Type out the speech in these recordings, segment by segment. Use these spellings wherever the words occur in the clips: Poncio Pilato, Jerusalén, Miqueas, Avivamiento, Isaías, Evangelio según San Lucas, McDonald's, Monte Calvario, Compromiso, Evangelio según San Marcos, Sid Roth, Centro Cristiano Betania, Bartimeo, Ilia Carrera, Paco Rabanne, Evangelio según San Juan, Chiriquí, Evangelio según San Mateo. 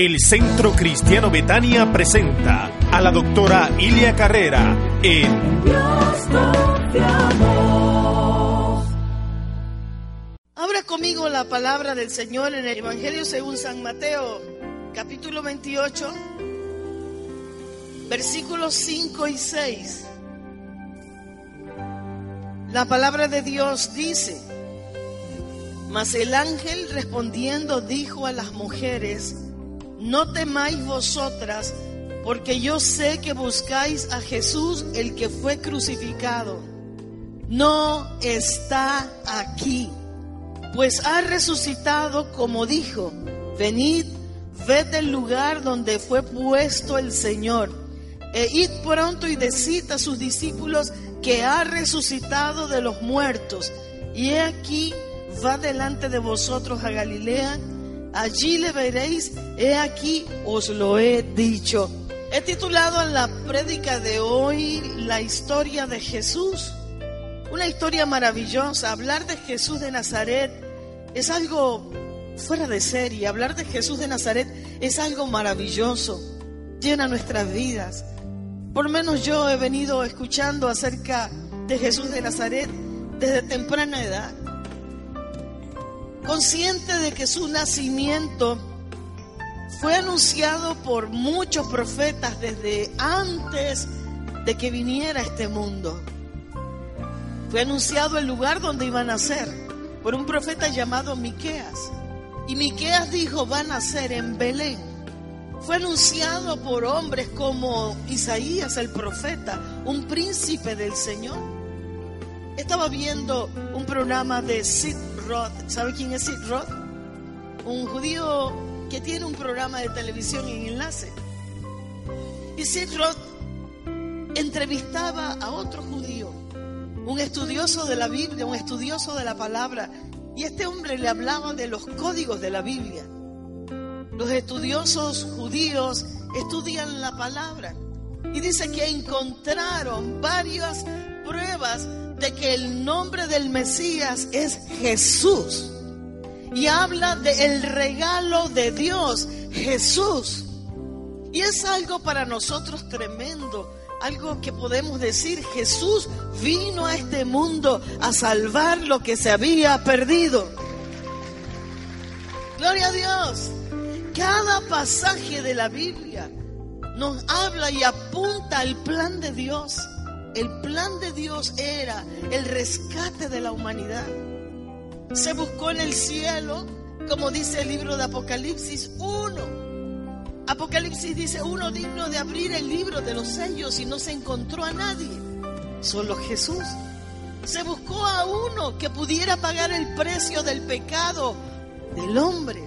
El Centro Cristiano Betania presenta a la doctora Ilia Carrera en Dios Confiamos. Abra conmigo la palabra del Señor en el Evangelio según San Mateo, capítulo 28, versículos 5 y 6. La palabra de Dios dice: Mas el ángel respondiendo dijo a las mujeres: No temáis vosotras, porque yo sé que buscáis a Jesús, el que fue crucificado. No está aquí, pues ha resucitado, como dijo. Venid, ved el lugar donde fue puesto el Señor, e id pronto y decid a sus discípulos que ha resucitado de los muertos. Y he aquí, va delante de vosotros a Galilea, allí le veréis, he aquí os lo he dicho. He titulado a la prédica de hoy la historia de Jesús, una historia maravillosa. Hablar de Jesús de Nazaret es algo fuera de serie, hablar de Jesús de Nazaret es algo maravilloso, llena nuestras vidas. Por menos yo he venido escuchando acerca de Jesús de Nazaret desde temprana edad, consciente de que su nacimiento fue anunciado por muchos profetas desde antes de que viniera a este mundo. Fue anunciado el lugar donde iba a nacer por un profeta llamado Miqueas. Y Miqueas dijo: va a nacer en Belén. Fue anunciado por hombres como Isaías el profeta, un príncipe del Señor. Estaba viendo un programa de Sid Roth. ¿Sabe quién es Sid Roth? Un judío que tiene un programa de televisión en Enlace. Y Sid Roth entrevistaba a otro judío, un estudioso de la Biblia, un estudioso de la palabra. Y este hombre le hablaba de los códigos de la Biblia. Los estudiosos judíos estudian la palabra. Y dice que encontraron varias pruebas de que el nombre del Mesías es Jesús, y habla del regalo de Dios, Jesús. Y es algo para nosotros tremendo, algo que podemos decir: Jesús vino a este mundo a salvar lo que se había perdido. Gloria a Dios. Cada pasaje de la Biblia nos habla y apunta al plan de Dios. El plan de Dios era el rescate de la humanidad. Se buscó en el cielo, como dice el libro de Apocalipsis 1. Apocalipsis dice: uno digno de abrir el libro de los sellos, y no se encontró a nadie, solo Jesús. Se buscó a uno que pudiera pagar el precio del pecado del hombre,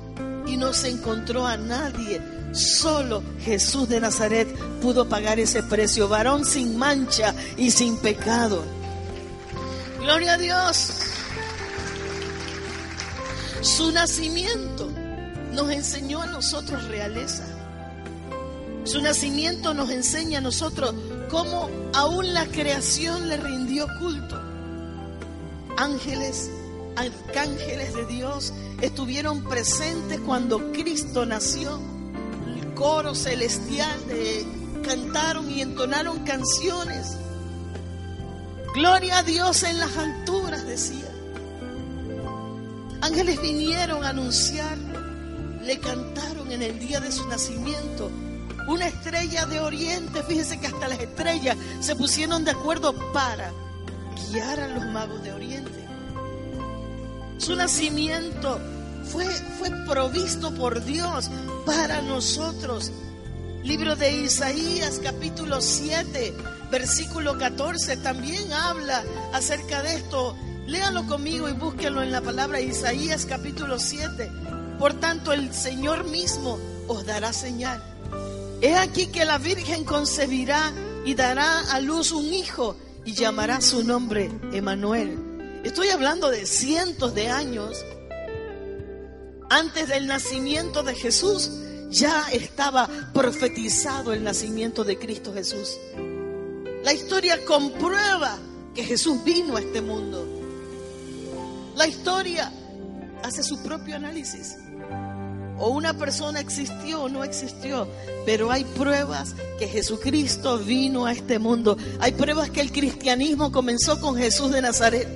y no se encontró a nadie. Solo Jesús de Nazaret pudo pagar ese precio, varón sin mancha y sin pecado. Gloria a Dios. Su nacimiento nos enseñó a nosotros realeza. Su nacimiento nos enseña a nosotros cómo aún la creación le rindió culto. Ángeles, arcángeles de Dios estuvieron presentes cuando Cristo nació. Coro celestial cantaron y entonaron canciones. Gloria a Dios en las alturas, decía. Ángeles vinieron a anunciarlo, le cantaron en el día de su nacimiento. Una estrella de oriente, fíjese que hasta las estrellas se pusieron de acuerdo para guiar a los magos de oriente. Su nacimiento fue provisto por Dios para nosotros. Libro de Isaías, capítulo 7, versículo 14, también habla acerca de esto. Léalo conmigo y búsquelo en la palabra. Isaías, capítulo 7. Por tanto, el Señor mismo os dará señal. He aquí que la Virgen concebirá y dará a luz un hijo, y llamará su nombre Emanuel. Estoy hablando de cientos de años. Antes del nacimiento de Jesús ya estaba profetizado el nacimiento de Cristo Jesús. La historia comprueba que Jesús vino a este mundo. La historia hace su propio análisis. o una persona existió o no existió, pero hay pruebas que Jesucristo vino a este mundo. Hay pruebas que el cristianismo comenzó con Jesús de Nazaret.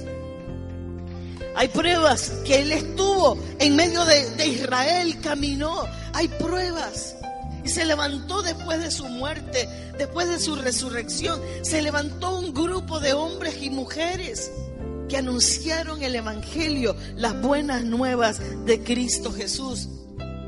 Hay pruebas que Él estuvo en medio de Israel, caminó. Hay pruebas. Y se levantó después de su muerte, después de su resurrección. Se levantó un grupo de hombres y mujeres que anunciaron el Evangelio, las buenas nuevas de Cristo Jesús.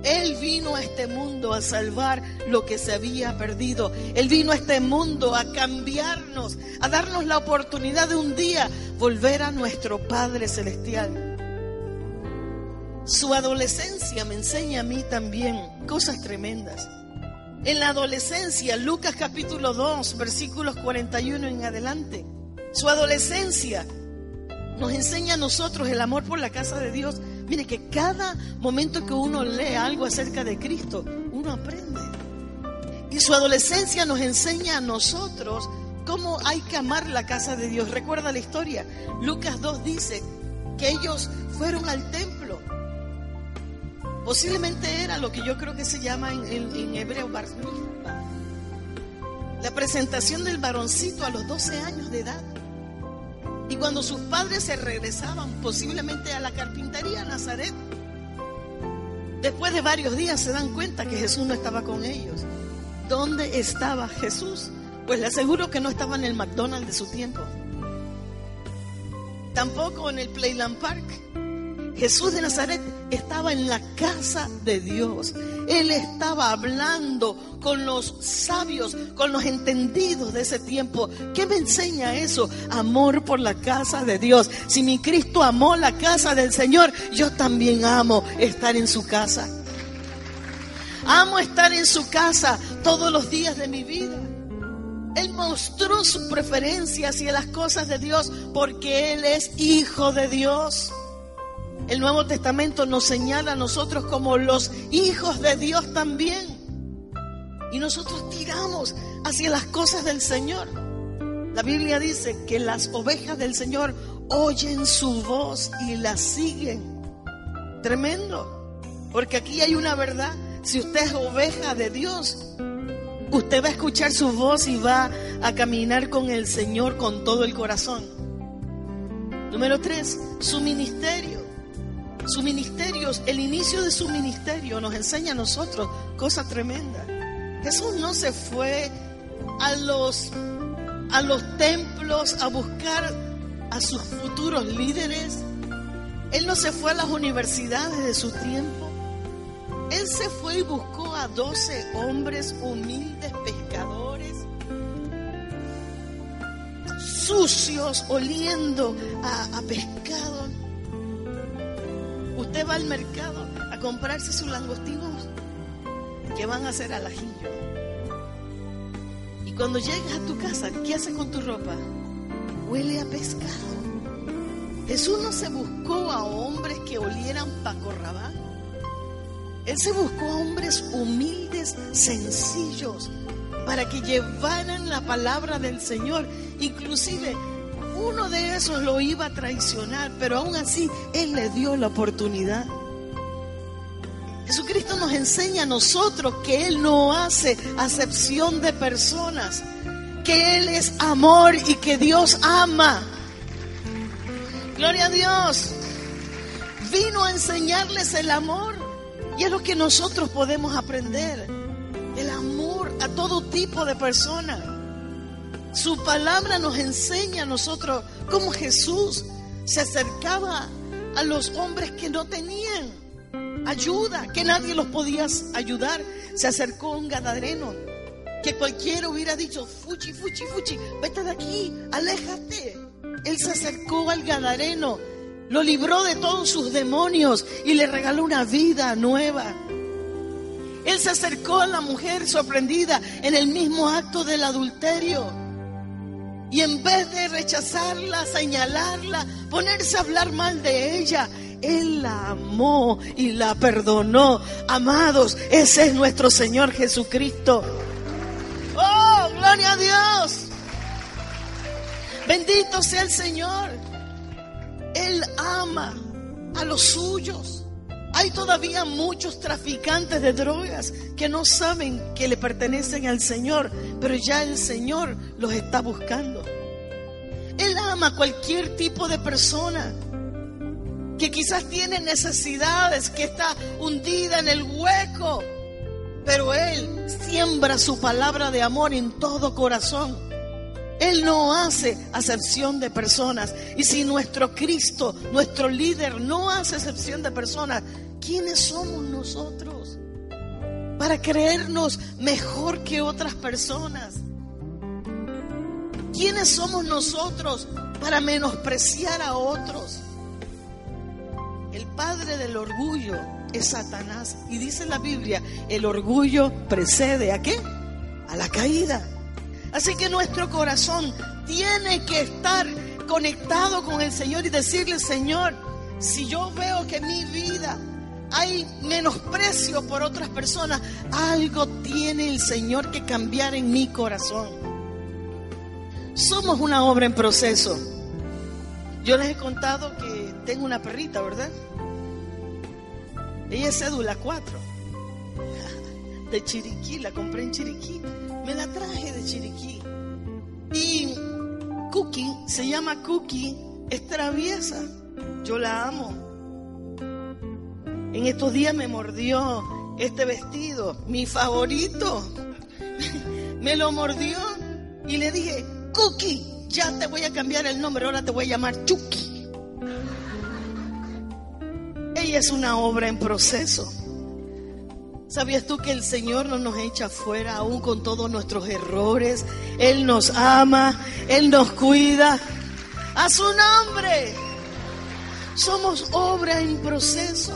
Él vino a este mundo a salvar lo que se había perdido. Él vino a este mundo a cambiarnos, a darnos la oportunidad de un día volver a nuestro Padre Celestial. Su adolescencia me enseña a mí también cosas tremendas. En la adolescencia, Lucas capítulo 2, versículos 41 en adelante. Su adolescencia nos enseña a nosotros el amor por la casa de Dios. Mire que cada momento que uno lee algo acerca de Cristo, uno aprende. Y su adolescencia nos enseña a nosotros cómo hay que amar la casa de Dios. Recuerda la historia. Lucas 2 dice que ellos fueron al templo. Posiblemente era lo que yo creo que se llama en hebreo bar mitzvah, la presentación del varoncito a los 12 años de edad. Y cuando sus padres se regresaban posiblemente a la carpintería Nazaret, después de varios días se dan cuenta que Jesús no estaba con ellos. ¿Dónde estaba Jesús? Pues le aseguro que no estaba en el McDonald's de su tiempo, tampoco en el Playland Park. Jesús de Nazaret estaba en la casa de Dios. Él estaba hablando con los sabios, con los entendidos de ese tiempo. ¿Qué me enseña eso? Amor por la casa de Dios. Si mi Cristo amó la casa del Señor, yo también amo estar en su casa. Amo estar en su casa todos los días de mi vida. Él mostró su preferencia hacia las cosas de Dios porque Él es Hijo de Dios. El Nuevo Testamento nos señala a nosotros como los hijos de Dios también. Y nosotros tiramos hacia las cosas del Señor. La Biblia dice que las ovejas del Señor oyen su voz y la siguen. Tremendo. Porque aquí hay una verdad. Si usted es oveja de Dios, usted va a escuchar su voz y va a caminar con el Señor con todo el corazón. Número 3, su ministerio. Su ministerio, el inicio de su ministerio nos enseña a nosotros cosas tremendas. Jesús no se fue a los templos a buscar a sus futuros líderes. Él no se fue a las universidades de su tiempo. Él se fue y buscó a 12 hombres humildes, pescadores, sucios, oliendo a pescado. Usted va al mercado a comprarse sus langostinos que van a hacer al ajillo. Y cuando llegas a tu casa, ¿qué haces con tu ropa? Huele a pescado. Jesús no se buscó a hombres que olieran Paco Rabanne. Él se buscó a hombres humildes, sencillos, para que llevaran la palabra del Señor. Inclusive, uno de esos lo iba a traicionar, pero aún así Él le dio la oportunidad. Jesucristo nos enseña a nosotros que Él no hace acepción de personas, que Él es amor y que Dios ama. Gloria a Dios. Vino a enseñarles el amor y es lo que nosotros podemos aprender. El amor a todo tipo de personas. Su palabra nos enseña a nosotros cómo Jesús se acercaba a los hombres que no tenían ayuda, que nadie los podía ayudar. Se acercó a un gadareno, que cualquiera hubiera dicho, fuchi, fuchi, fuchi, vete de aquí, aléjate. Él se acercó al gadareno, lo libró de todos sus demonios y le regaló una vida nueva. Él se acercó a la mujer sorprendida en el mismo acto del adulterio. Y en vez de rechazarla, señalarla, ponerse a hablar mal de ella, Él la amó y la perdonó. Amados, ese es nuestro Señor Jesucristo. ¡Oh, gloria a Dios! Bendito sea el Señor. Él ama a los suyos, Hay todavía muchos traficantes de drogas que no saben que le pertenecen al Señor, pero ya el Señor los está buscando. Él ama a cualquier tipo de persona que quizás tiene necesidades, que está hundida en el hueco, pero Él siembra su palabra de amor en todo corazón. Él no hace acepción de personas. Y si nuestro Cristo, nuestro líder, no hace acepción de personas, ¿quiénes somos nosotros para creernos mejor que otras personas? ¿Quiénes somos nosotros para menospreciar a otros? El padre del orgullo es Satanás. Y dice la Biblia, el orgullo precede ¿a qué? A la caída. Así que nuestro corazón tiene que estar conectado con el Señor y decirle: Señor, si yo veo que en mi vida hay menosprecio por otras personas, algo tiene el Señor que cambiar en mi corazón. Somos una obra en proceso. Yo les he contado que tengo una perrita, ¿verdad? Ella es cédula 4 de Chiriquí, la compré en Chiriquí. Me la traje de Chiriquí. Y Cookie, se llama Cookie, es traviesa. Yo la amo. En estos días me mordió este vestido, mi favorito. Me lo mordió y le dije: Cookie, ya te voy a cambiar el nombre, ahora te voy a llamar Chucky. Ella es una obra en proceso. ¿Sabías tú que el Señor no nos echa fuera aún con todos nuestros errores? Él nos ama, Él nos cuida. ¡A su nombre! Somos obra en proceso.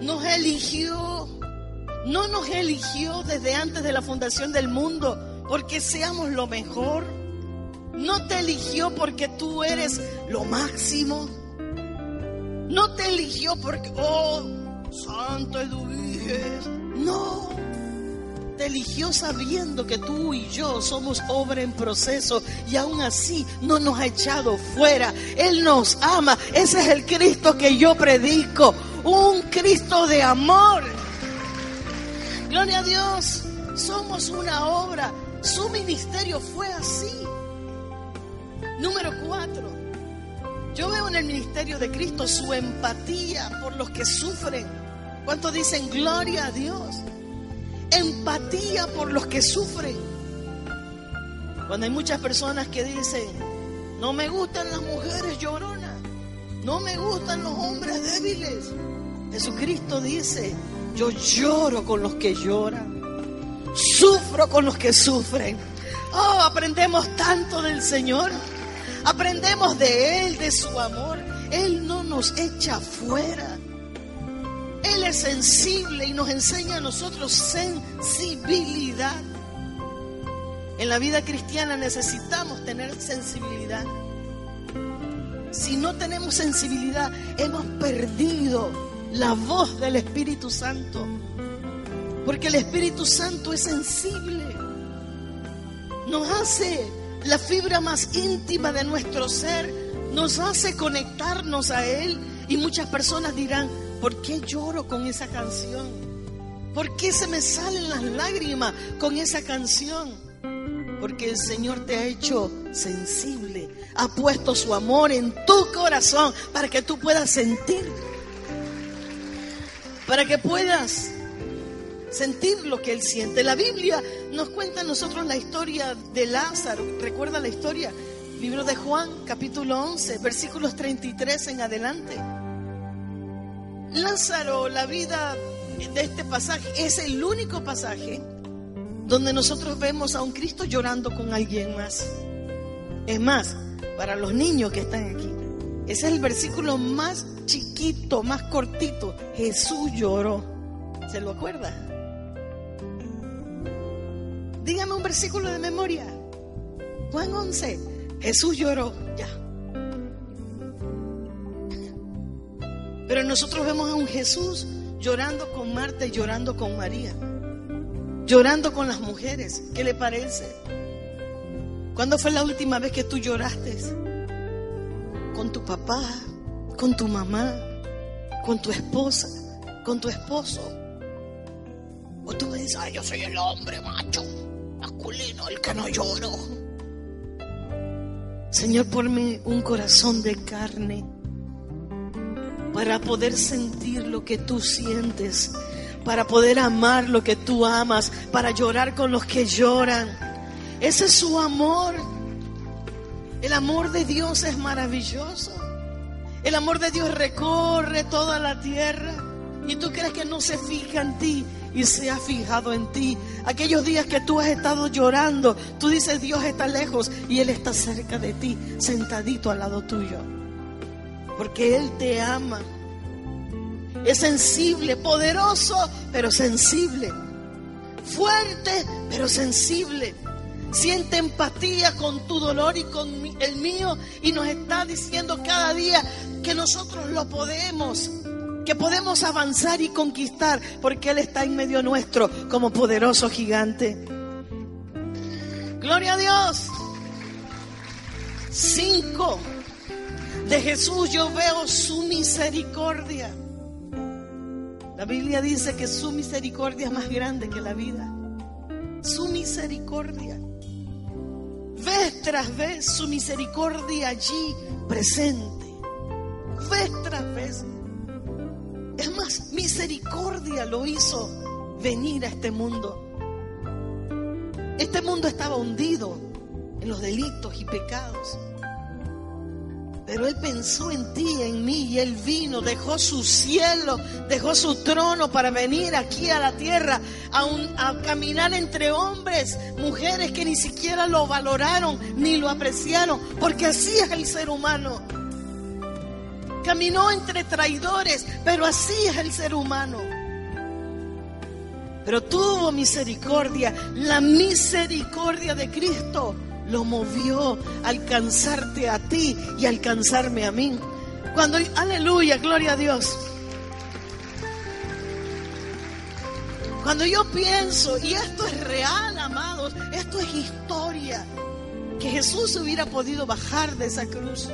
Nos eligió. No nos eligió desde antes de la fundación del mundo porque seamos lo mejor. No te eligió porque tú eres lo máximo. No te eligió porque... oh, santo Eduviges. No, te eligió sabiendo que tú y yo somos obra en proceso, y aún así no nos ha echado fuera. Él nos ama. Ese es el Cristo que yo predico, un Cristo de amor. Gloria a Dios. Somos una obra. Su ministerio fue así. Número 4, yo veo en el ministerio de Cristo su empatía por los que sufren. ¿Cuántos dicen gloria a Dios? Empatía por los que sufren. Cuando hay muchas personas que dicen: no me gustan las mujeres lloronas, no me gustan los hombres débiles. Jesucristo dice: yo lloro con los que lloran, sufro con los que sufren. Oh, aprendemos tanto del Señor. Aprendemos de Él, de su amor. Él no nos echa fuera. Él es sensible y nos enseña a nosotros sensibilidad. En la vida cristiana necesitamos tener sensibilidad. Si no tenemos sensibilidad, hemos perdido la voz del Espíritu Santo. Porque el Espíritu Santo es sensible. Nos hace... la fibra más íntima de nuestro ser nos hace conectarnos a Él. Y muchas personas dirán: ¿por qué lloro con esa canción? ¿Por qué se me salen las lágrimas con esa canción? Porque el Señor te ha hecho sensible. Ha puesto su amor en tu corazón para que tú puedas sentir. Para que puedas sentir lo que Él siente. La Biblia nos cuenta a nosotros la historia de Lázaro. Recuerda la historia, libro de Juan, capítulo 11, versículos 33 en adelante. Lázaro, la vida de este pasaje, es el único pasaje donde nosotros vemos a un Cristo llorando con alguien más. Es más, para los niños que están aquí, ese es el versículo más chiquito, más cortito. Jesús lloró. ¿Se lo acuerda? Dígame un versículo de memoria. Juan 11. Jesús lloró. Ya. Pero nosotros vemos a un Jesús llorando con Marta y llorando con María. Llorando con las mujeres. ¿Qué le parece? ¿Cuándo fue la última vez que tú lloraste? Con tu papá, con tu mamá, con tu esposa. con tu esposo. O tú me dices, ay, yo soy el hombre macho, masculino, el que no lloro. Señor, ponme un corazón de carne para poder sentir lo que tú sientes, para poder amar lo que tú amas, para llorar con los que lloran. Ese es su amor. El amor de Dios es maravilloso. El amor de Dios recorre toda la tierra. Y tú crees que no se fija en ti, y se ha fijado en ti. Aquellos días que tú has estado llorando, tú dices, Dios está lejos, y Él está cerca de ti, sentadito al lado tuyo, porque Él te ama. Es sensible, poderoso, pero sensible. Fuerte, pero sensible. Siente empatía con tu dolor y con el mío, y nos está diciendo cada día que nosotros lo podemos, que podemos avanzar y conquistar, porque Él está en medio nuestro como poderoso gigante. Gloria a Dios. 5. De Jesús yo veo su misericordia. La Biblia dice que su misericordia es más grande que la vida. Su misericordia. Vez tras vez su misericordia allí presente. Vez tras vez. Es más, misericordia lo hizo venir a este mundo. Este mundo estaba hundido en los delitos y pecados, pero Él pensó en ti, en mí, y Él vino, dejó su cielo, dejó su trono para venir aquí a la tierra a caminar entre hombres, mujeres que ni siquiera lo valoraron ni lo apreciaron, porque así es el ser humano. Caminó entre traidores, pero así es el ser humano. Pero tuvo misericordia. La misericordia de Cristo lo movió a alcanzarte a ti y alcanzarme a mí. Cuando, aleluya, gloria a Dios. Cuando yo pienso, y esto es real, amados, esto es historia, que Jesús hubiera podido bajar de esa cruz.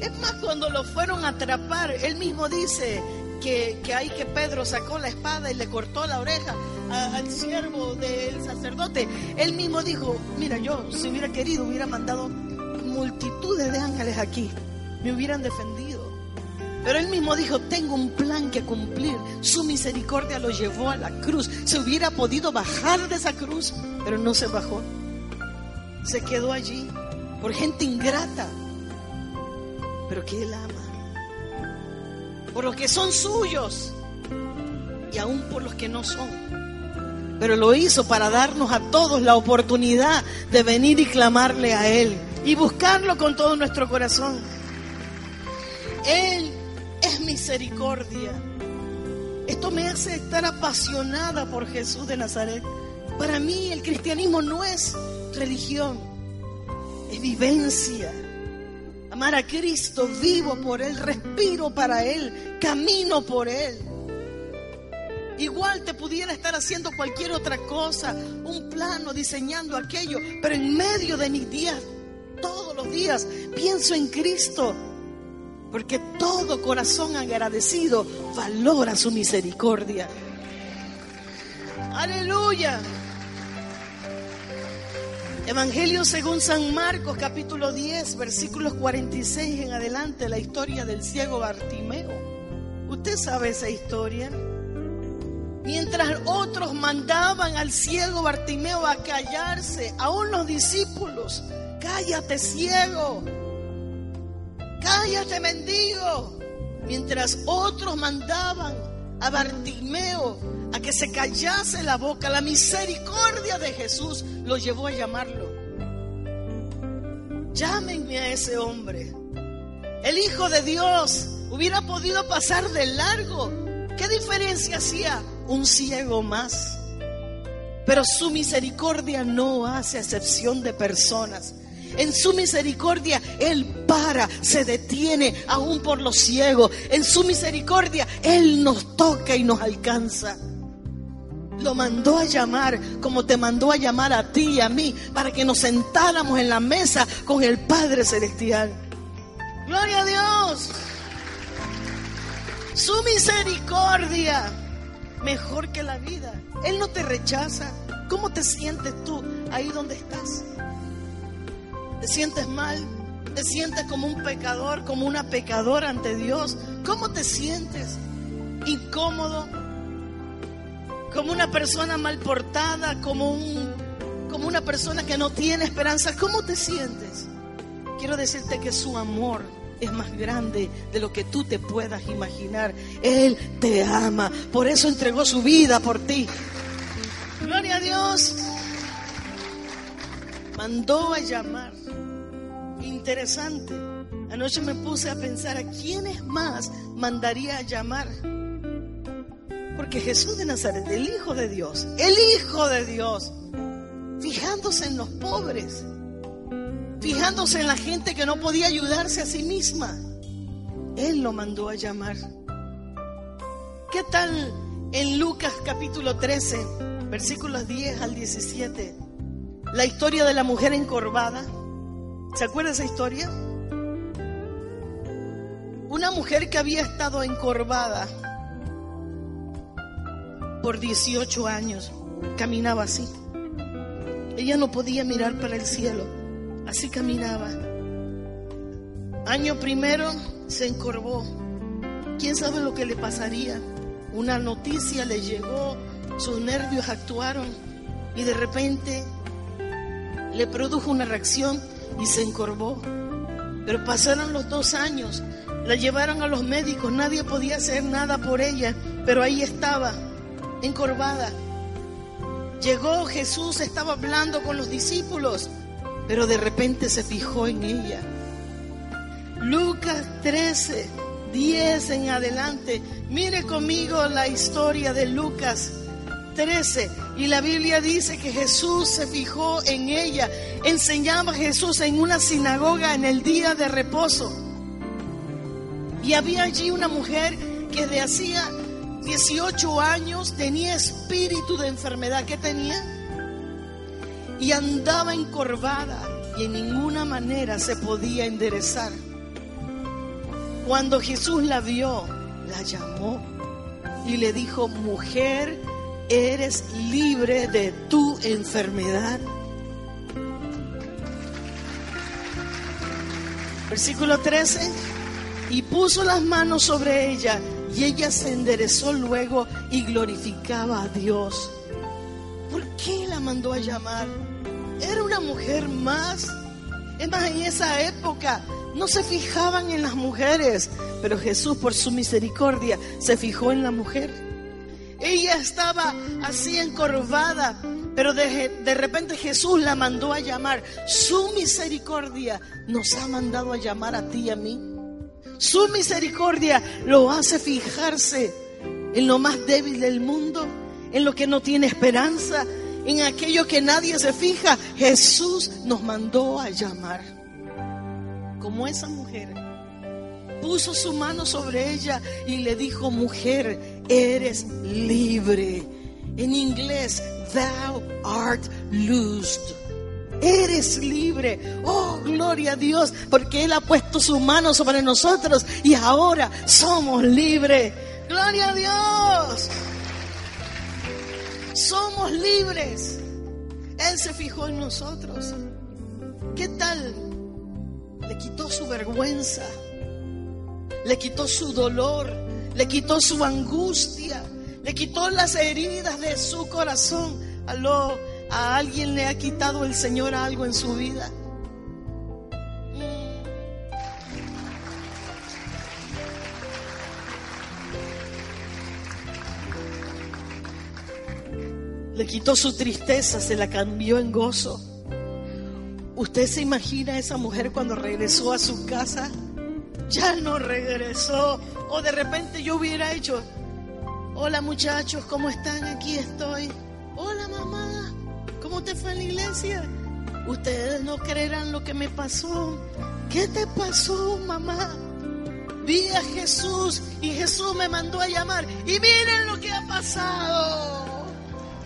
Es más, cuando lo fueron a atrapar, Él mismo dice que Pedro sacó la espada y le cortó la oreja al siervo del sacerdote. Él mismo dijo, mira, yo si hubiera querido hubiera mandado multitudes de ángeles aquí, me hubieran defendido. Pero Él mismo dijo, tengo un plan que cumplir. Su misericordia lo llevó a la cruz. Se hubiera podido bajar de esa cruz, pero no se bajó. Se quedó allí por gente ingrata, pero que Él ama, por los que son suyos y aún por los que no son. Pero lo hizo para darnos a todos la oportunidad de venir y clamarle a Él y buscarlo con todo nuestro corazón. Él es misericordia. Esto me hace estar apasionada por Jesús de Nazaret. Para mí el cristianismo no es religión, es vivencia. Amar a Cristo, vivo por Él, respiro para Él, camino por Él. Igual te pudiera estar haciendo cualquier otra cosa, un plano, diseñando aquello, pero en medio de mis días, todos los días, pienso en Cristo, porque todo corazón agradecido valora su misericordia. ¡Aleluya! Evangelio según San Marcos, capítulo 10, versículos 46 en adelante, la historia del ciego Bartimeo. Usted sabe esa historia. Mientras otros mandaban al ciego Bartimeo a callarse, aún los discípulos, cállate ciego, cállate mendigo. Mientras otros mandaban a Bartimeo a que se callase la boca, la misericordia de Jesús lo llevó a llamarlo. Llámenme a ese hombre. El Hijo de Dios hubiera podido pasar de largo. ¿Qué diferencia hacía? Un ciego más. Pero su misericordia no hace excepción de personas. En su misericordia Él para, se detiene aún por los ciegos. En su misericordia Él nos toca y nos alcanza. Lo mandó a llamar como te mandó a llamar a ti y a mí, para que nos sentáramos en la mesa con el Padre Celestial. ¡Gloria a Dios! Su misericordia, mejor que la vida. Él no te rechaza. ¿Cómo te sientes tú ahí donde estás? ¿Te sientes mal? ¿Te sientes como un pecador, como una pecadora ante Dios? ¿Cómo te sientes? ¿Incómodo? ¿Como una persona mal portada? Como una persona que no tiene esperanza? ¿Cómo te sientes? Quiero decirte que su amor es más grande de lo que tú te puedas imaginar. Él te ama, por eso entregó su vida por ti. Gloria a Dios. Mandó a llamar. Interesante. Anoche me puse a pensar a quiénes más mandaría a llamar. Porque Jesús de Nazaret, el Hijo de Dios, fijándose en los pobres, fijándose en la gente que no podía ayudarse a sí misma, Él lo mandó a llamar. ¿Qué tal en Lucas capítulo 13, versículos 10 al 17? La historia de la mujer encorvada. ¿Se acuerda esa historia? Una mujer que había estado encorvada por 18 años, caminaba así. Ella no podía mirar para el cielo, así caminaba. Año primero se encorvó. ¿Quién sabe lo que le pasaría? Una noticia le llegó, sus nervios actuaron y de repente le produjo una reacción y se encorvó. Pero pasaron los 2 años, la llevaron a los médicos, nadie podía hacer nada por ella, pero ahí estaba, encorvada. Llegó Jesús, estaba hablando con los discípulos, pero de repente se fijó en ella. Lucas 13, 10 en adelante. Mire conmigo la historia de Lucas 13. Y la Biblia dice que Jesús se fijó en ella. Enseñaba a Jesús en una sinagoga en el día de reposo. Y había allí una mujer que de hacía 18 años tenía espíritu de enfermedad. ¿Qué tenía? Y andaba encorvada y en ninguna manera se podía enderezar. Cuando Jesús la vio, la llamó y le dijo: mujer, eres libre de tu enfermedad. Versículo 13. Y puso las manos sobre ella y ella se enderezó luego y glorificaba a Dios. ¿Por qué la mandó a llamar? Era una mujer más. Es más, en esa época no se fijaban en las mujeres, pero Jesús, por su misericordia, se fijó en la mujer. Ella estaba así encorvada, pero de repente Jesús la mandó a llamar. Su misericordia nos ha mandado a llamar a ti y a mí. Su misericordia lo hace fijarse en lo más débil del mundo, en lo que no tiene esperanza, en aquello que nadie se fija. Jesús nos mandó a llamar. Como esa mujer, puso su mano sobre ella y le dijo: mujer, eres libre. En inglés, thou art loosed. Eres libre. Oh, gloria a Dios, porque Él ha puesto su mano sobre nosotros y ahora somos libres. Gloria a Dios. Somos libres. Él se fijó en nosotros. ¿Qué tal? Le quitó su vergüenza, le quitó su dolor, le quitó su angustia, le quitó las heridas de su corazón. Aló, ¿a alguien le ha quitado el Señor algo en su vida? Le quitó su tristeza, se la cambió en gozo. ¿Usted se imagina a esa mujer cuando regresó a su casa? Ya no regresó. O de repente yo hubiera hecho: hola muchachos, ¿cómo están? Aquí estoy. Hola mamá, ¿cómo te fue en la iglesia? Ustedes no creerán lo que me pasó. ¿Qué te pasó, mamá? Vi a Jesús y Jesús me mandó a llamar. Y miren lo que ha pasado.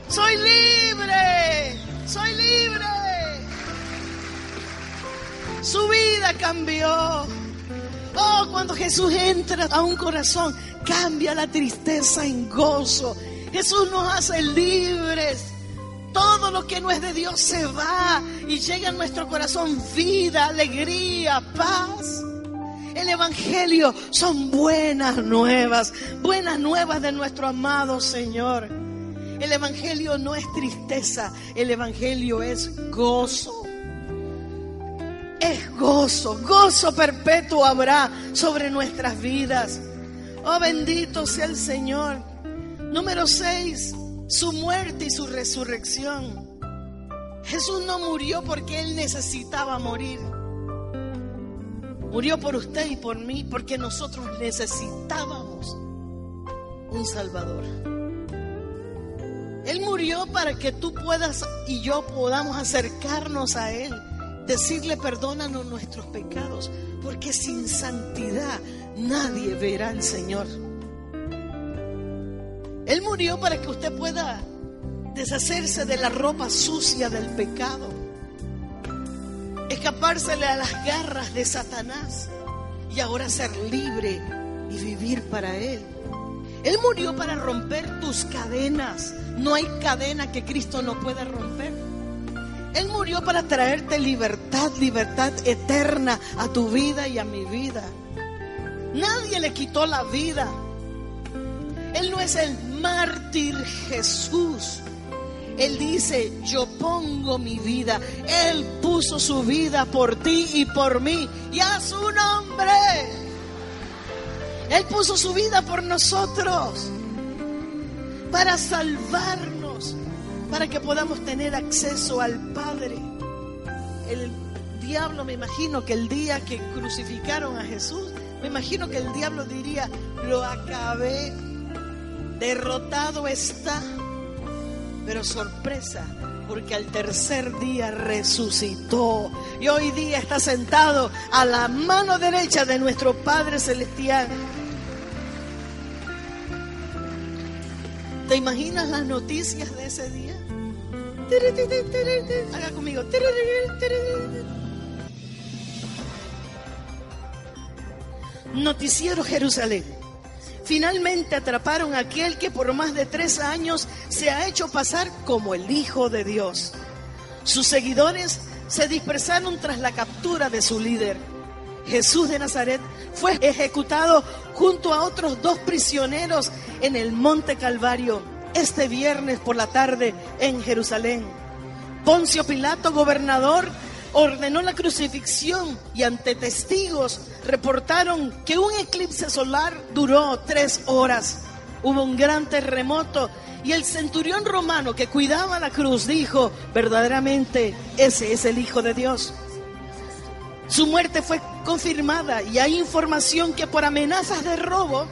Soy libre, soy libre. Su vida cambió. Oh, cuando Jesús entra a un corazón, cambia la tristeza en gozo. Jesús nos hace libres. Todo lo que no es de Dios se va y llega a nuestro corazón vida, alegría, paz. El Evangelio son buenas nuevas de nuestro amado Señor. El Evangelio no es tristeza, el Evangelio es gozo. Es gozo, gozo perpetuo habrá sobre nuestras vidas. Oh, bendito sea el Señor. Número 6, su muerte y su resurrección. Jesús no murió porque Él necesitaba morir. Murió por usted y por mí, porque nosotros necesitábamos un Salvador. Él murió para que tú puedas y yo podamos acercarnos a Él, decirle: perdónanos nuestros pecados, porque sin santidad nadie verá al Señor. Él murió para que usted pueda deshacerse de la ropa sucia del pecado, escapársele a las garras de Satanás y ahora ser libre y vivir para Él. Él murió para romper tus cadenas. No hay cadena que Cristo no pueda romper. Él murió para traerte libertad, libertad eterna a tu vida y a mi vida. Nadie le quitó la vida. Él no es el mártir Jesús. Él dice: yo pongo mi vida. Él puso su vida por ti y por mí, y a su nombre. Él puso su vida por nosotros para salvarnos, para que podamos tener acceso al Padre. El diablo, me imagino que el día que crucificaron a Jesús, me imagino que el diablo diría: lo acabé, derrotado está. Pero sorpresa, porque al tercer día resucitó y hoy día está sentado a la mano derecha de nuestro Padre Celestial. ¿Te imaginas las noticias de ese día? Haga conmigo. Noticiero Jerusalén. Finalmente atraparon a aquel que por más de 3 años se ha hecho pasar como el Hijo de Dios. Sus seguidores se dispersaron tras la captura de su líder. Jesús de Nazaret fue ejecutado junto a otros 2 prisioneros en el Monte Calvario este viernes por la tarde en Jerusalén. Poncio Pilato, gobernador, ordenó la crucifixión y ante testigos reportaron que un eclipse solar duró 3 horas. Hubo un gran terremoto y el centurión romano que cuidaba la cruz dijo: verdaderamente ese es el Hijo de Dios. Su muerte fue confirmada y hay información que por amenazas de robo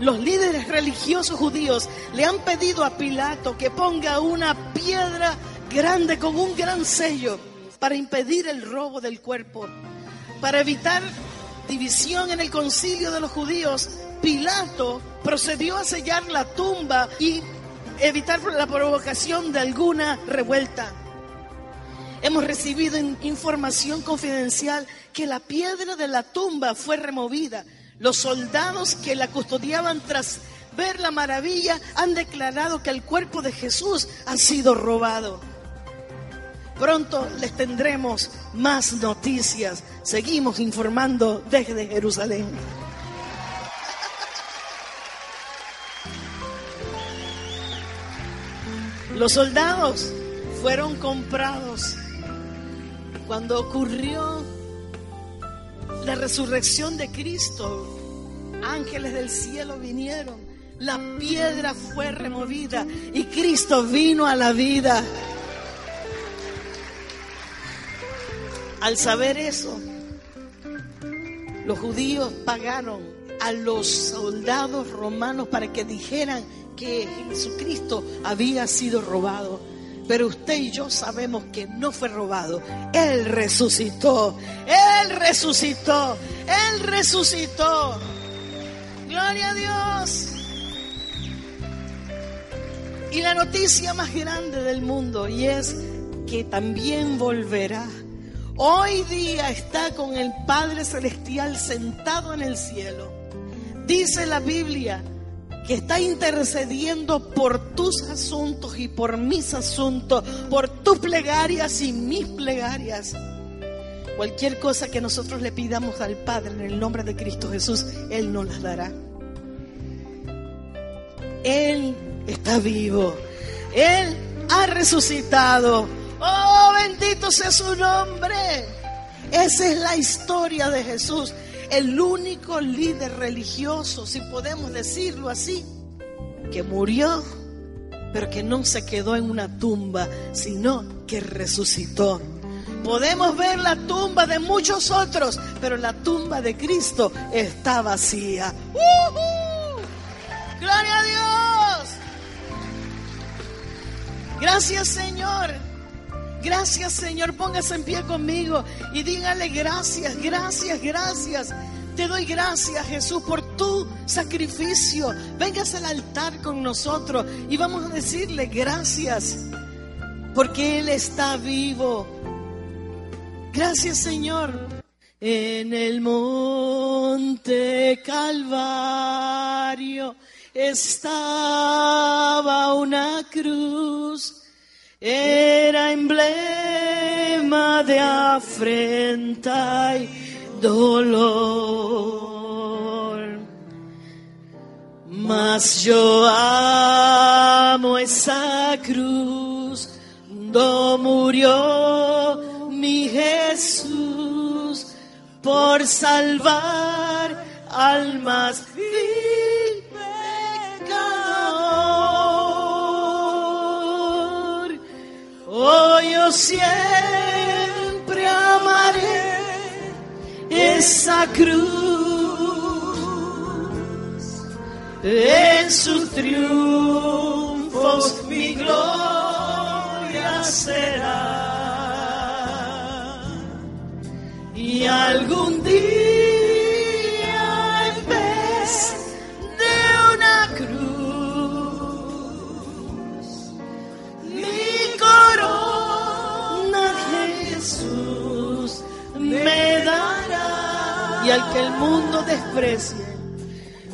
los líderes religiosos judíos le han pedido a Pilato que ponga una piedra grande con un gran sello para impedir el robo del cuerpo. Para evitar división en el concilio de los judíos, Pilato procedió a sellar la tumba y evitar la provocación de alguna revuelta. Hemos recibido información confidencial que la piedra de la tumba fue removida. Los soldados que la custodiaban, tras ver la maravilla, han declarado que el cuerpo de Jesús ha sido robado. Pronto les tendremos más noticias. Seguimos informando desde Jerusalén. Los soldados fueron comprados. Cuando ocurrió la resurrección de Cristo, ángeles del cielo vinieron, la piedra fue removida y Cristo vino a la vida. Al saber eso, los judíos pagaron a los soldados romanos para que dijeran que Jesucristo había sido robado. Pero usted y yo sabemos que no fue robado. Él resucitó. Él resucitó. Él resucitó. Gloria a Dios. Y la noticia más grande del mundo, y es que también volverá. Hoy día está con el Padre Celestial sentado en el cielo. Dice la Biblia que está intercediendo por tus asuntos y por mis asuntos, por tus plegarias y mis plegarias. Cualquier cosa que nosotros le pidamos al Padre en el nombre de Cristo Jesús, Él nos las dará. Él está vivo. Él ha resucitado. ¡Oh, bendito sea su nombre! Esa es la historia de Jesús, el único líder religioso, si podemos decirlo así, que murió, pero que no se quedó en una tumba, sino que resucitó. Podemos ver la tumba de muchos otros, pero la tumba de Cristo está vacía. ¡Uh-huh! ¡Gloria a Dios! Gracias, Señor. Gracias, Señor. Póngase en pie conmigo y dígale gracias, gracias, gracias. Te doy gracias, Jesús, por tu sacrificio. Véngase al altar con nosotros y vamos a decirle gracias, porque Él está vivo. Gracias, Señor. En el Monte Calvario estaba una cruz. Era emblema de afrenta y dolor. Mas yo amo esa cruz, no murió mi Jesús por salvar almas y pecador. Oh, yo siempre amaré esa cruz, en sus triunfos mi gloria será. Y algún día en vez de una cruz, mi corona Jesús me dará. Y al que el mundo desprecie,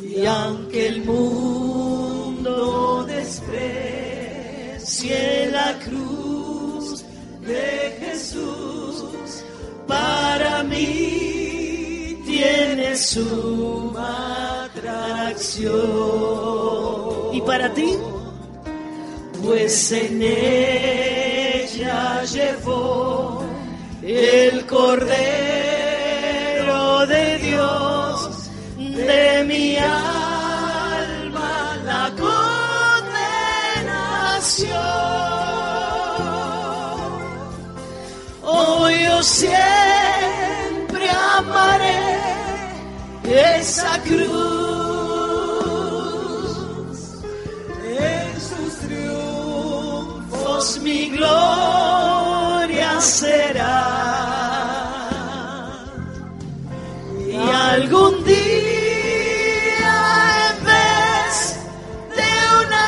y aunque el mundo desprecie la cruz de Jesús, para mí tiene su atracción. ¿Y para ti? Pues en ella llevó el Cordero de Dios, de mi alma la condenación. Oh, yo siempre amaré esa cruz, en sus triunfos mi gloria será. Y algún día en vez de una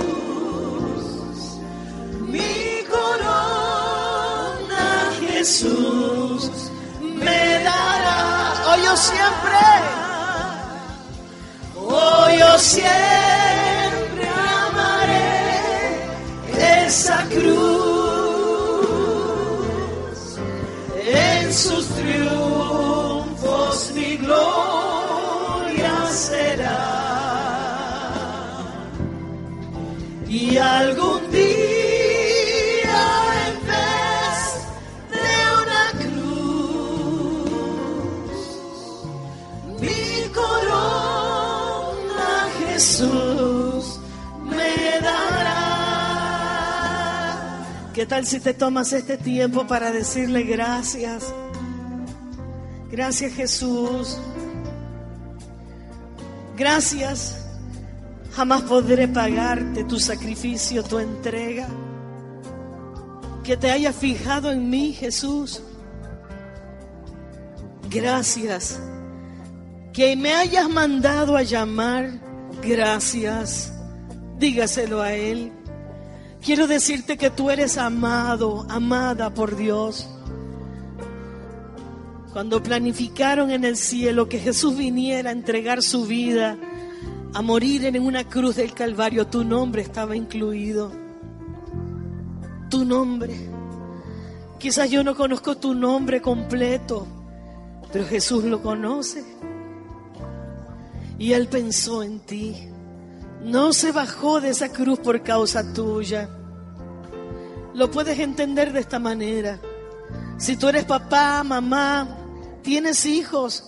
cruz, mi corona Jesús me dará. Oh, yo siempre, oh, yo siempre amaré esa cruz, en sus triunfos mi gloria será. Y algún día en vez de una cruz, mi corona Jesús me dará. ¿Qué tal si te tomas este tiempo para decirle gracias? Gracias, Jesús. Gracias. Jamás podré pagarte tu sacrificio, tu entrega. Que te hayas fijado en mí, Jesús. Gracias. Que me hayas mandado a llamar. Gracias. Dígaselo a Él. Quiero decirte que tú eres amado, amada por Dios. Cuando planificaron en el cielo que Jesús viniera a entregar su vida, a morir en una cruz del Calvario, tu nombre estaba incluido. Tu nombre. Quizás yo no conozco tu nombre completo, pero Jesús lo conoce. Y Él pensó en ti. No se bajó de esa cruz por causa tuya. Lo puedes entender de esta manera. Si tú eres papá, mamá, tienes hijos,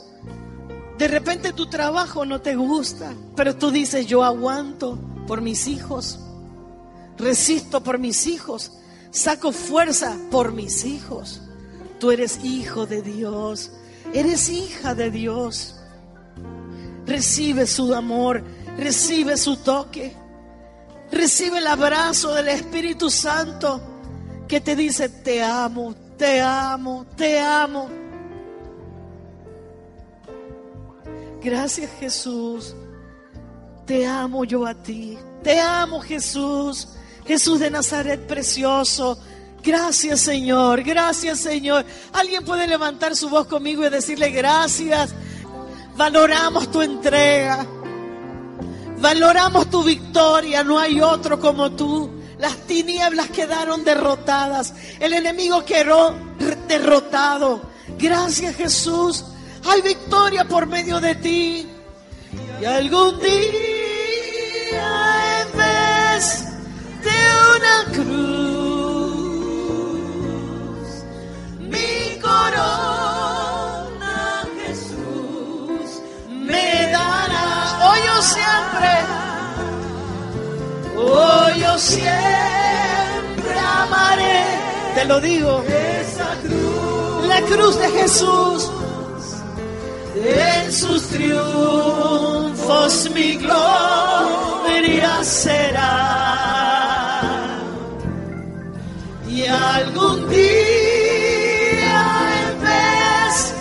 de repente tu trabajo no te gusta, pero tú dices: yo aguanto por mis hijos, resisto por mis hijos, saco fuerza por mis hijos. Tú eres hijo de Dios, eres hija de Dios. Recibe su amor, recibe su toque, recibe el abrazo del Espíritu Santo que te dice: te amo, te amo, te amo. Gracias, Jesús. Te amo yo a ti. Te amo, Jesús. Jesús de Nazaret precioso. Gracias, Señor. Gracias, Señor. Alguien puede levantar su voz conmigo y decirle: gracias. Valoramos tu entrega. Valoramos tu victoria. No hay otro como tú. Las tinieblas quedaron derrotadas. El enemigo quedó derrotado. Gracias, Jesús. Hay victoria por medio de ti. Y algún día, en vez de una cruz, mi corona Jesús me dará. Hoy o siempre. Hoy o siempre amaré. Te lo digo. Esa cruz. La cruz de Jesús. En sus triunfos mi gloria será. Y algún día, en vez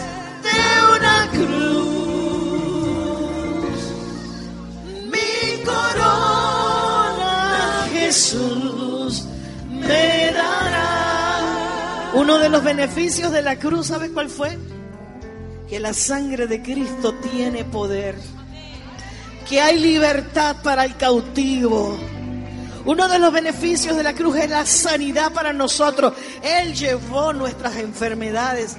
de una cruz, mi corona Jesús me dará. Uno de los beneficios de la cruz, ¿sabes cuál fue? Que la sangre de Cristo tiene poder, que hay libertad para el cautivo. Uno de los beneficios de la cruz es la sanidad para nosotros. Él llevó nuestras enfermedades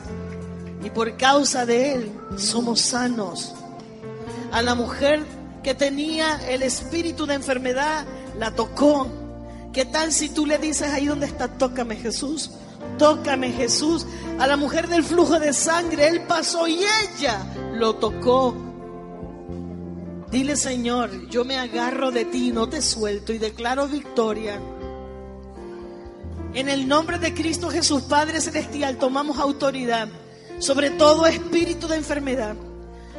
y por causa de Él somos sanos. A la mujer que tenía el espíritu de enfermedad, la tocó. ¿Qué tal si tú le dices ahí donde está: tócame, Jesús? Tócame, Jesús. A la mujer del flujo de sangre, Él pasó y ella lo tocó. Dile: Señor, yo me agarro de ti, no te suelto, y declaro victoria. En el nombre de Cristo Jesús, Padre Celestial, tomamos autoridad sobre todo espíritu de enfermedad,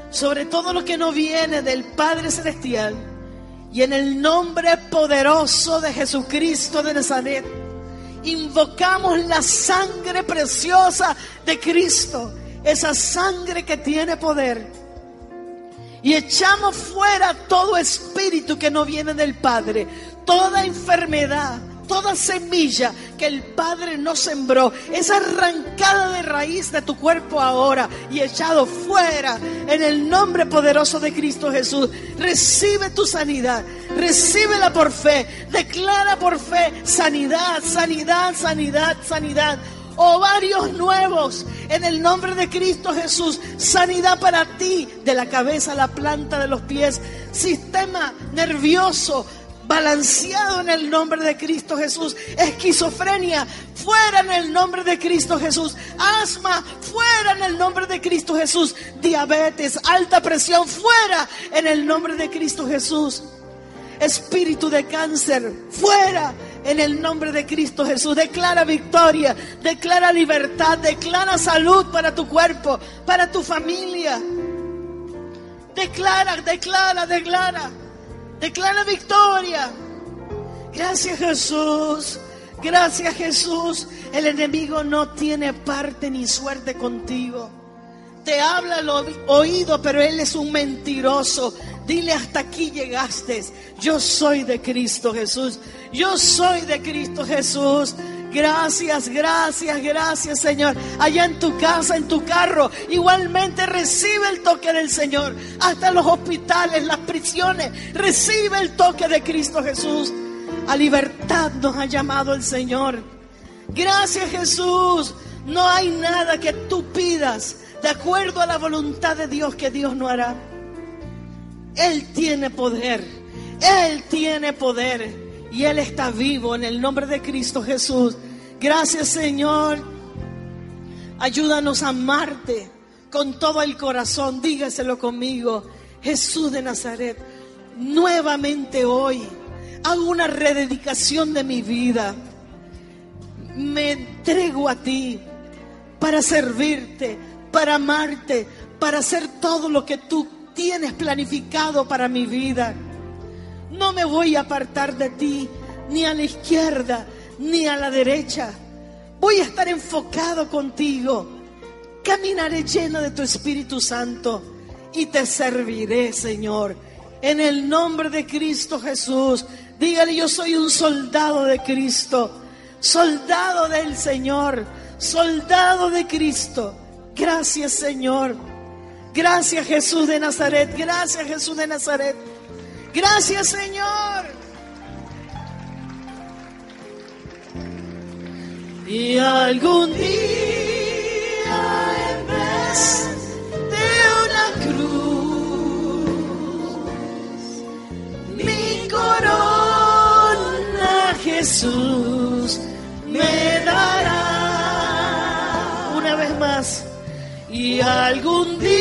sobre todo lo que no viene del Padre Celestial. Y en el nombre poderoso de Jesucristo de Nazaret, invocamos la sangre preciosa de Cristo, esa sangre que tiene poder, y echamos fuera todo espíritu que no viene del Padre, toda enfermedad, toda semilla que el Padre no sembró, es arrancada de raíz de tu cuerpo ahora y echado fuera en el nombre poderoso de Cristo Jesús. Recibe tu sanidad, recíbela por fe, declara por fe sanidad, sanidad, sanidad, sanidad. Ovarios nuevos en el nombre de Cristo Jesús. Sanidad para ti, de la cabeza a la planta de los pies. Sistema nervioso balanceado en el nombre de Cristo Jesús. Esquizofrenia, fuera en el nombre de Cristo Jesús. Asma, fuera en el nombre de Cristo Jesús. Diabetes, alta presión, fuera en el nombre de Cristo Jesús. Espíritu de cáncer, fuera en el nombre de Cristo Jesús. Declara victoria, declara libertad, declara salud para tu cuerpo, para tu familia. Declara, declara, declara. Declara victoria. Gracias, Jesús. Gracias, Jesús. El enemigo no tiene parte ni suerte contigo. Te habla al oído, pero él es un mentiroso. Dile, hasta aquí llegaste. Yo soy de Cristo Jesús. Yo soy de Cristo Jesús. Gracias, gracias, gracias, Señor. Allá en tu casa, en tu carro, igualmente recibe el toque del Señor. Hasta los hospitales, las prisiones, recibe el toque de Cristo Jesús. A libertad nos ha llamado el Señor. Gracias, Jesús. No hay nada que tú pidas de acuerdo a la voluntad de Dios que Dios no hará. Él tiene poder. Él tiene poder. Y Él está vivo en el nombre de Cristo Jesús. Gracias, Señor. Ayúdanos a amarte con todo el corazón. Dígaselo conmigo. Jesús de Nazaret, nuevamente hoy hago una rededicación de mi vida. Me entrego a ti para servirte, para amarte, para hacer todo lo que tú tienes planificado para mi vida. No me voy a apartar de ti, ni a la izquierda, ni a la derecha. Voy a estar enfocado contigo. Caminaré lleno de tu Espíritu Santo y te serviré, Señor. En el nombre de Cristo Jesús, dígale, yo soy un soldado de Cristo, soldado del Señor, soldado de Cristo. Gracias, Señor. Gracias, Jesús de Nazaret. Gracias, Jesús de Nazaret. Gracias, Señor. Y algún día, en vez de una cruz, mi corona Jesús me dará. Una vez más. Y algún día,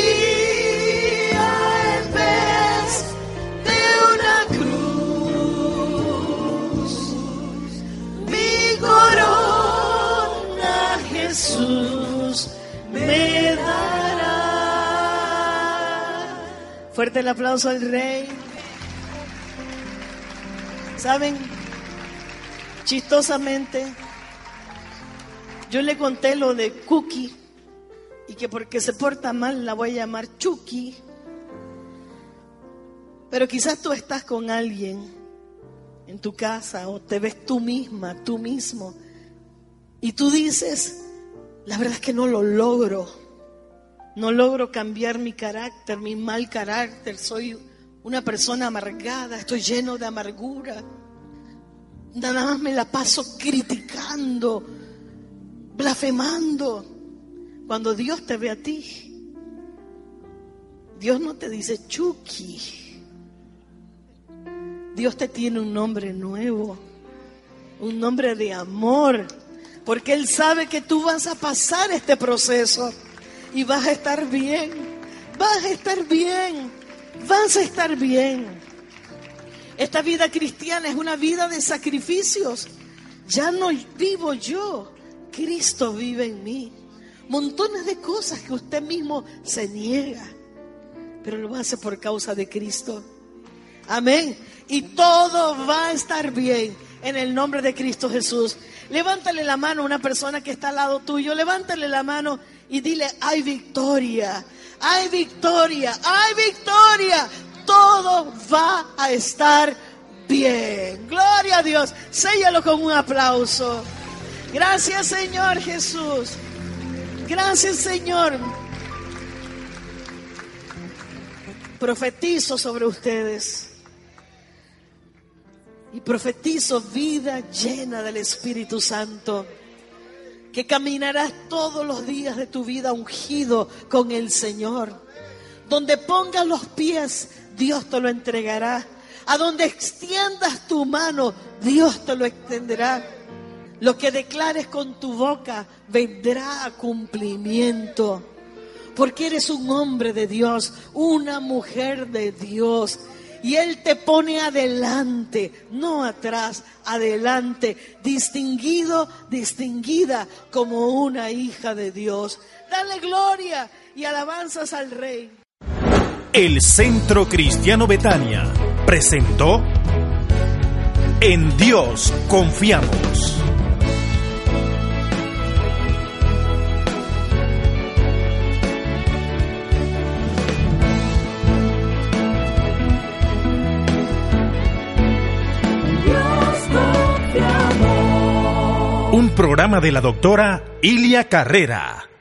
Jesús me dará. Fuerte el aplauso al Rey. ¿Saben? Chistosamente, yo le conté lo de Cookie y que porque se porta mal la voy a llamar Chucky. Pero quizás tú estás con alguien en tu casa o te ves tú misma, tú mismo, y tú dices: la verdad es que no lo logro. No logro cambiar mi carácter, mi mal carácter. Soy una persona amargada, estoy lleno de amargura. Nada más me la paso criticando, blasfemando. Cuando Dios te ve a ti, Dios no te dice Chucky. Dios te tiene un nombre nuevo, un nombre de amor. Porque Él sabe que tú vas a pasar este proceso y vas a estar bien, vas a estar bien, vas a estar bien. Esta vida cristiana es una vida de sacrificios. Ya no vivo yo, Cristo vive en mí. Montones de cosas que usted mismo se niega, pero lo hace por causa de Cristo. Amén. Y todo va a estar bien en el nombre de Cristo Jesús. Levántale la mano a una persona que está al lado tuyo. Levántale la mano y dile: hay victoria, hay victoria, hay victoria. Todo va a estar bien. Gloria a Dios. Séllalo con un aplauso. Gracias, Señor Jesús. Gracias, Señor. Profetizo sobre ustedes. Y profetizo vida llena del Espíritu Santo, que caminarás todos los días de tu vida ungido con el Señor. Donde pongas los pies, Dios te lo entregará. A donde extiendas tu mano, Dios te lo extenderá. Lo que declares con tu boca vendrá a cumplimiento. Porque eres un hombre de Dios, una mujer de Dios. Y Él te pone adelante, no atrás, adelante, distinguido, distinguida como una hija de Dios. Dale gloria y alabanzas al Rey. El Centro Cristiano Betania presentó En Dios Confiamos. programa de la doctora Ilia Carrera.